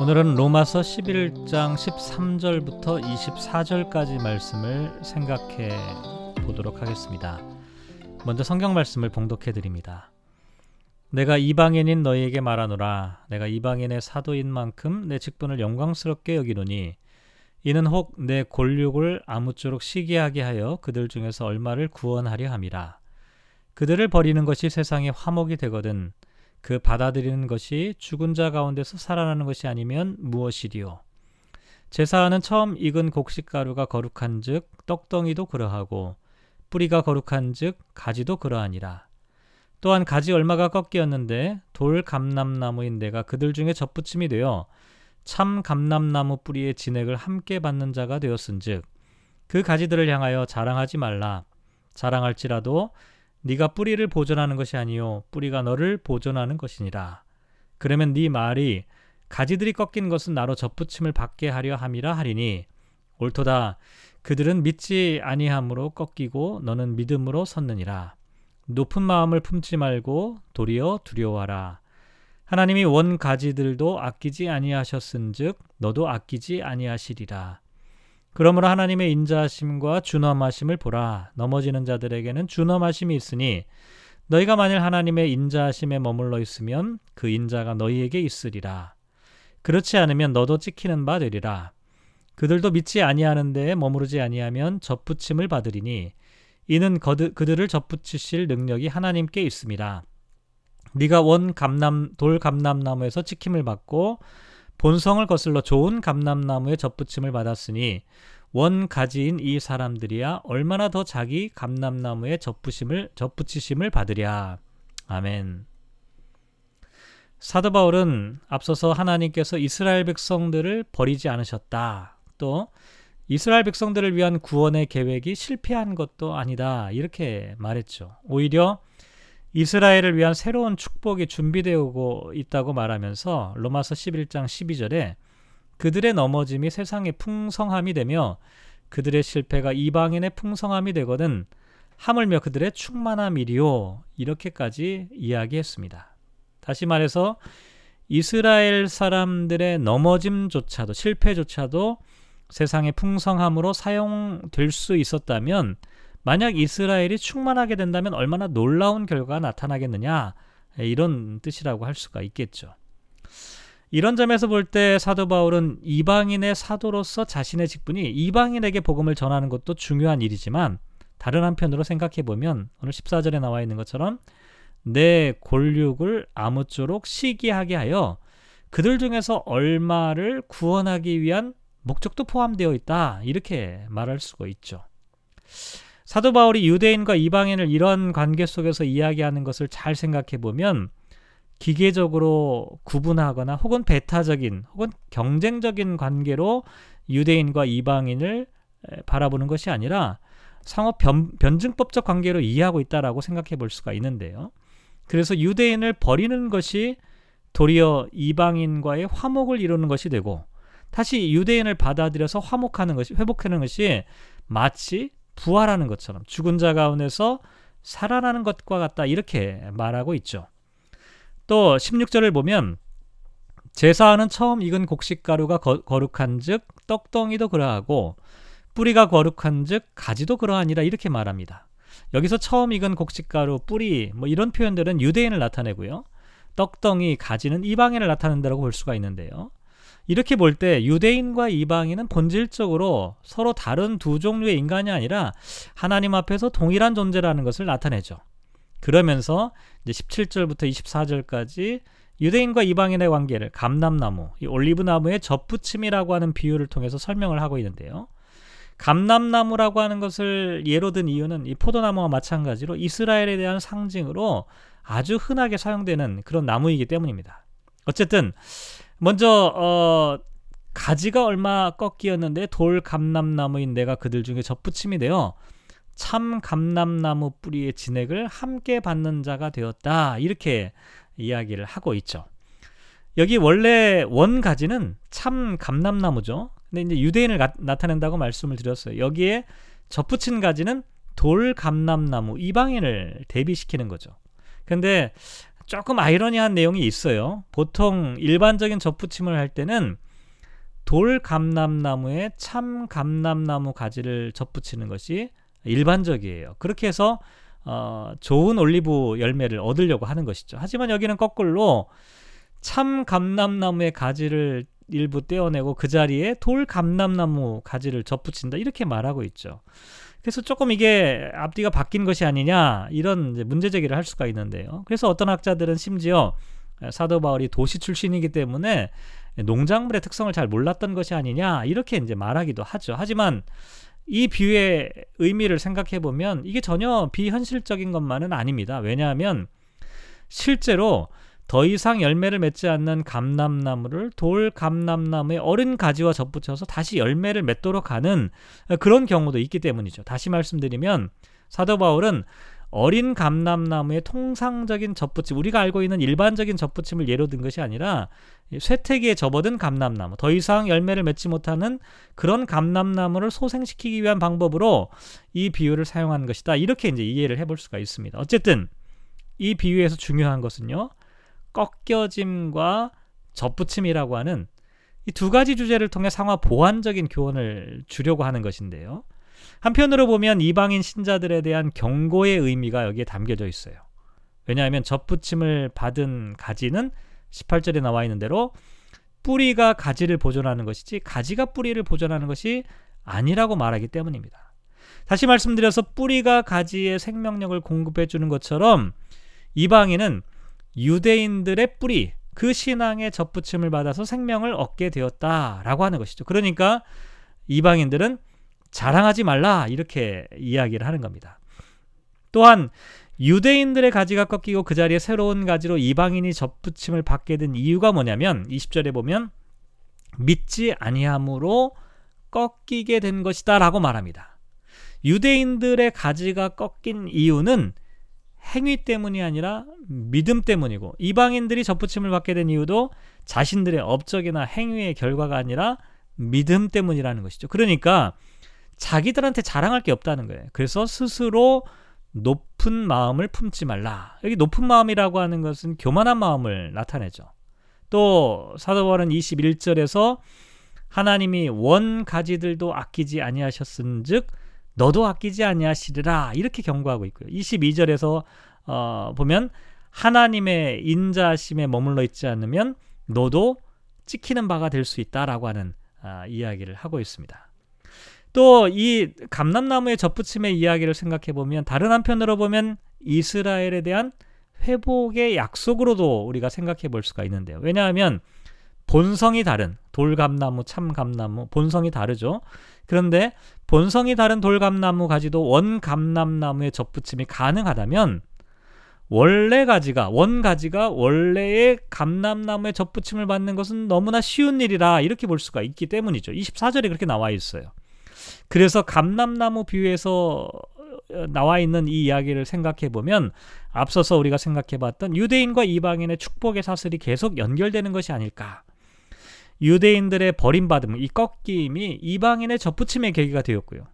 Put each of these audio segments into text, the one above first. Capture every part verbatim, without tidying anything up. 오늘은 로마서 십일 장 십삼 절부터 이십사 절까지 말씀을 생각해 보도록 하겠습니다. 먼저 성경 말씀을 봉독해 드립니다. 내가 이방인인 너희에게 말하노라. 내가 이방인의 사도인 만큼 내 직분을 영광스럽게 여기노니 이는 혹 내 곤욕을 아무쪼록 시기하게 하여 그들 중에서 얼마를 구원하려 함이라. 그들을 버리는 것이 세상의 화목이 되거든 그 받아들이는 것이 죽은 자 가운데서 살아나는 것이 아니면 무엇이리요. 제사하는 처음 익은 곡식가루가 거룩한 즉 떡덩이도 그러하고 뿌리가 거룩한 즉 가지도 그러하니라. 또한 가지 얼마가 꺾이었는데 돌 감람나무인 내가 그들 중에 접붙임이 되어 참 감람나무 뿌리의 진액을 함께 받는 자가 되었은 즉 그 가지들을 향하여 자랑하지 말라. 자랑할지라도 네가 뿌리를 보존하는 것이 아니요 뿌리가 너를 보존하는 것이니라. 그러면 네 말이 가지들이 꺾인 것은 나로 접붙임을 받게 하려 함이라 하리니 옳도다. 그들은 믿지 아니함으로 꺾이고 너는 믿음으로 섰느니라. 높은 마음을 품지 말고 도리어 두려워하라. 하나님이 원 가지들도 아끼지 아니하셨은즉 너도 아끼지 아니하시리라. 그러므로 하나님의 인자하심과 준엄하심을 보라. 넘어지는 자들에게는 준엄하심이 있으니 너희가 만일 하나님의 인자하심에 머물러 있으면 그 인자가 너희에게 있으리라. 그렇지 않으면 너도 찍히는 바 되리라. 그들도 믿지 아니하는 데에 머무르지 아니하면 접붙임을 받으리니 이는 거드, 그들을 접붙이실 능력이 하나님께 있습니다. 네가 원 감람, 돌 감람나무에서 찍힘을 받고 본성을 거슬러 좋은 감람나무의 접붙임을 받았으니 원 가지인 이 사람들이야 얼마나 더 자기 감람나무의 접붙임을, 접붙이심을 받으랴. 아멘. 사도 바울은 앞서서 하나님께서 이스라엘 백성들을 버리지 않으셨다. 또 이스라엘 백성들을 위한 구원의 계획이 실패한 것도 아니다. 이렇게 말했죠. 오히려 이스라엘을 위한 새로운 축복이 준비되고 있다고 말하면서 로마서 십일 장 십이 절에 그들의 넘어짐이 세상의 풍성함이 되며 그들의 실패가 이방인의 풍성함이 되거든 하물며 그들의 충만함이리요. 이렇게까지 이야기했습니다. 다시 말해서 이스라엘 사람들의 넘어짐조차도 실패조차도 세상의 풍성함으로 사용될 수 있었다면 만약 이스라엘이 충만하게 된다면 얼마나 놀라운 결과가 나타나겠느냐, 이런 뜻이라고 할 수가 있겠죠. 이런 점에서 볼 때 사도 바울은 이방인의 사도로서 자신의 직분이 이방인에게 복음을 전하는 것도 중요한 일이지만 다른 한편으로 생각해보면 오늘 십사 절에 나와 있는 것처럼 내 곤욕을 아무쪼록 시기하게 하여 그들 중에서 얼마를 구원하기 위한 목적도 포함되어 있다. 이렇게 말할 수가 있죠. 사도 바울이 유대인과 이방인을 이런 관계 속에서 이야기하는 것을 잘 생각해보면 기계적으로 구분하거나 혹은 배타적인 혹은 경쟁적인 관계로 유대인과 이방인을 바라보는 것이 아니라 상호 변, 변증법적 관계로 이해하고 있다라고 생각해 볼 수가 있는데요. 그래서 유대인을 버리는 것이 도리어 이방인과의 화목을 이루는 것이 되고 다시 유대인을 받아들여서 화목하는 것이 회복하는 것이 마치 부활하는 것처럼 죽은 자 가운데서 살아나는 것과 같다. 이렇게 말하고 있죠. 또 십육 절을 보면 제사하는 처음 익은 곡식가루가 거, 거룩한 즉 떡덩이도 그러하고 뿌리가 거룩한 즉 가지도 그러하니라. 이렇게 말합니다. 여기서 처음 익은 곡식가루, 뿌리 뭐 이런 표현들은 유대인을 나타내고요. 떡덩이, 가지는 이방인을 나타낸다고 볼 수가 있는데요. 이렇게 볼 때 유대인과 이방인은 본질적으로 서로 다른 두 종류의 인간이 아니라 하나님 앞에서 동일한 존재라는 것을 나타내죠. 그러면서 이제 십칠 절부터 이십사 절까지 유대인과 이방인의 관계를 감람나무, 이 올리브나무의 접붙임이라고 하는 비유를 통해서 설명을 하고 있는데요. 감람나무라고 하는 것을 예로 든 이유는 이 포도나무와 마찬가지로 이스라엘에 대한 상징으로 아주 흔하게 사용되는 그런 나무이기 때문입니다. 어쨌든 먼저 어, 가지가 얼마 꺾이었는데 돌 감람나무인 내가 그들 중에 접붙임이 되어 참 감람나무 뿌리의 진액을 함께 받는 자가 되었다. 이렇게 이야기를 하고 있죠. 여기 원래 원 가지는 참 감람나무죠. 근데 이제 유대인을 가, 나타낸다고 말씀을 드렸어요. 여기에 접붙인 가지는 돌 감람나무 이방인을 대비시키는 거죠. 근데 조금 아이러니한 내용이 있어요. 보통 일반적인 접붙임을 할 때는 돌감람나무에 참감람나무 가지를 접붙이는 것이 일반적이에요. 그렇게 해서 어, 좋은 올리브 열매를 얻으려고 하는 것이죠. 하지만 여기는 거꾸로 참감람나무의 가지를 일부 떼어내고 그 자리에 돌감람나무 가지를 접붙인다, 이렇게 말하고 있죠. 그래서 조금 이게 앞뒤가 바뀐 것이 아니냐, 이런 이제 문제 제기를 할 수가 있는데요. 그래서 어떤 학자들은 심지어 사도 바울이 도시 출신이기 때문에 농작물의 특성을 잘 몰랐던 것이 아니냐, 이렇게 이제 말하기도 하죠. 하지만 이 비유의 의미를 생각해 보면 이게 전혀 비현실적인 것만은 아닙니다. 왜냐하면 실제로 더 이상 열매를 맺지 않는 감람나무를 돌감람나무의 어른 가지와 접붙여서 다시 열매를 맺도록 하는 그런 경우도 있기 때문이죠. 다시 말씀드리면 사도 바울은 어린 감람나무의 통상적인 접붙임, 우리가 알고 있는 일반적인 접붙임을 예로 든 것이 아니라 쇠퇴기에 접어든 감람나무, 더 이상 열매를 맺지 못하는 그런 감람나무를 소생시키기 위한 방법으로 이 비유를 사용한 것이다, 이렇게 이제 이해를 해볼 수가 있습니다. 어쨌든 이 비유에서 중요한 것은요, 꺾여짐과 접붙임이라고 하는 이 두 가지 주제를 통해 상호 보완적인 교훈을 주려고 하는 것인데요. 한편으로 보면 이방인 신자들에 대한 경고의 의미가 여기에 담겨져 있어요. 왜냐하면 접붙임을 받은 가지는 십팔 절에 나와 있는 대로 뿌리가 가지를 보존하는 것이지 가지가 뿌리를 보존하는 것이 아니라고 말하기 때문입니다. 다시 말씀드려서 뿌리가 가지의 생명력을 공급해 주는 것처럼 이방인은 유대인들의 뿌리, 그 신앙의 접붙임을 받아서 생명을 얻게 되었다라고 하는 것이죠. 그러니까 이방인들은 자랑하지 말라, 이렇게 이야기를 하는 겁니다. 또한 유대인들의 가지가 꺾이고 그 자리에 새로운 가지로 이방인이 접붙임을 받게 된 이유가 뭐냐면 이십 절에 보면 믿지 아니함으로 꺾이게 된 것이다 라고 말합니다. 유대인들의 가지가 꺾인 이유는 행위 때문이 아니라 믿음 때문이고, 이방인들이 접붙임을 받게 된 이유도 자신들의 업적이나 행위의 결과가 아니라 믿음 때문이라는 것이죠. 그러니까 자기들한테 자랑할 게 없다는 거예요. 그래서 스스로 높은 마음을 품지 말라. 여기 높은 마음이라고 하는 것은 교만한 마음을 나타내죠. 또 사도 바울은 이십일 절에서 하나님이 원 가지들도 아끼지 아니하셨은즉 너도 아끼지 아니하시리라, 이렇게 경고하고 있고요. 이십이 절에서 어, 보면 하나님의 인자심에 머물러 있지 않으면 너도 찍히는 바가 될 수 있다라고 하는 어, 이야기를 하고 있습니다. 또 이 감람나무의 접붙임의 이야기를 생각해 보면 다른 한편으로 보면 이스라엘에 대한 회복의 약속으로도 우리가 생각해 볼 수가 있는데요. 왜냐하면 본성이 다른 돌감나무, 참감나무 본성이 다르죠. 그런데 본성이 다른 돌감나무 가지도 원감람나무의 접붙임이 가능하다면 원래 가지가 원가지가 원래의 감람나무의 접붙임을 받는 것은 너무나 쉬운 일이라, 이렇게 볼 수가 있기 때문이죠. 이십사 절에 그렇게 나와 있어요. 그래서 감람나무 비유에서 나와 있는 이 이야기를 생각해 보면 앞서서 우리가 생각해 봤던 유대인과 이방인의 축복의 사슬이 계속 연결되는 것이 아닐까. 유대인들의 버림받음, 이 꺾임이 이방인의 접붙임의 계기가 되었고요.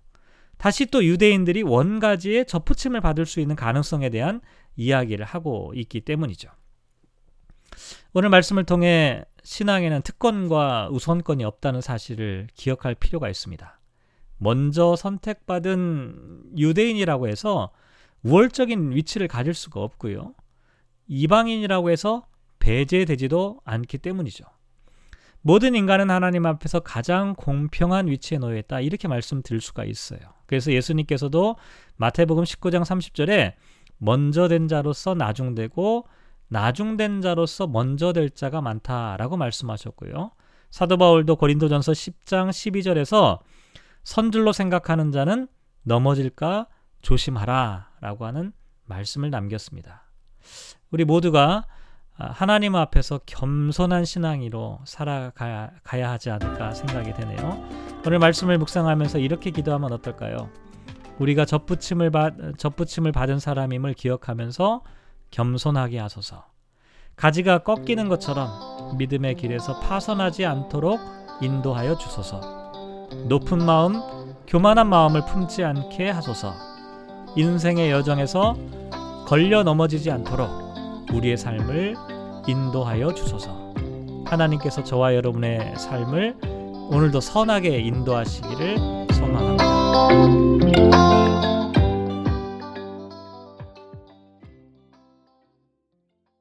다시 또 유대인들이 원가지의 접붙임을 받을 수 있는 가능성에 대한 이야기를 하고 있기 때문이죠. 오늘 말씀을 통해 신앙에는 특권과 우선권이 없다는 사실을 기억할 필요가 있습니다. 먼저 선택받은 유대인이라고 해서 우월적인 위치를 가질 수가 없고요. 이방인이라고 해서 배제되지도 않기 때문이죠. 모든 인간은 하나님 앞에서 가장 공평한 위치에 놓여 있다, 이렇게 말씀드릴 수가 있어요. 그래서 예수님께서도 마태복음 십구 장 삼십 절에 먼저 된 자로서 나중되고 나중된 자로서 먼저 될 자가 많다라고 말씀하셨고요. 사도 바울도 고린도전서 십 장 십이 절에서 선줄로 생각하는 자는 넘어질까 조심하라 라고 하는 말씀을 남겼습니다. 우리 모두가 하나님 앞에서 겸손한 신앙으로 살아가야 하지 않을까 생각이 되네요. 오늘 말씀을 묵상하면서 이렇게 기도하면 어떨까요? 우리가 접붙임을, 받, 접붙임을 받은 사람임을 기억하면서 겸손하게 하소서. 가지가 꺾이는 것처럼 믿음의 길에서 파선하지 않도록 인도하여 주소서. 높은 마음, 교만한 마음을 품지 않게 하소서. 인생의 여정에서 걸려 넘어지지 않도록 우리의 삶을 인도하여 주소서. 하나님께서 저와 여러분의 삶을 오늘도 선하게 인도하시기를 소망합니다.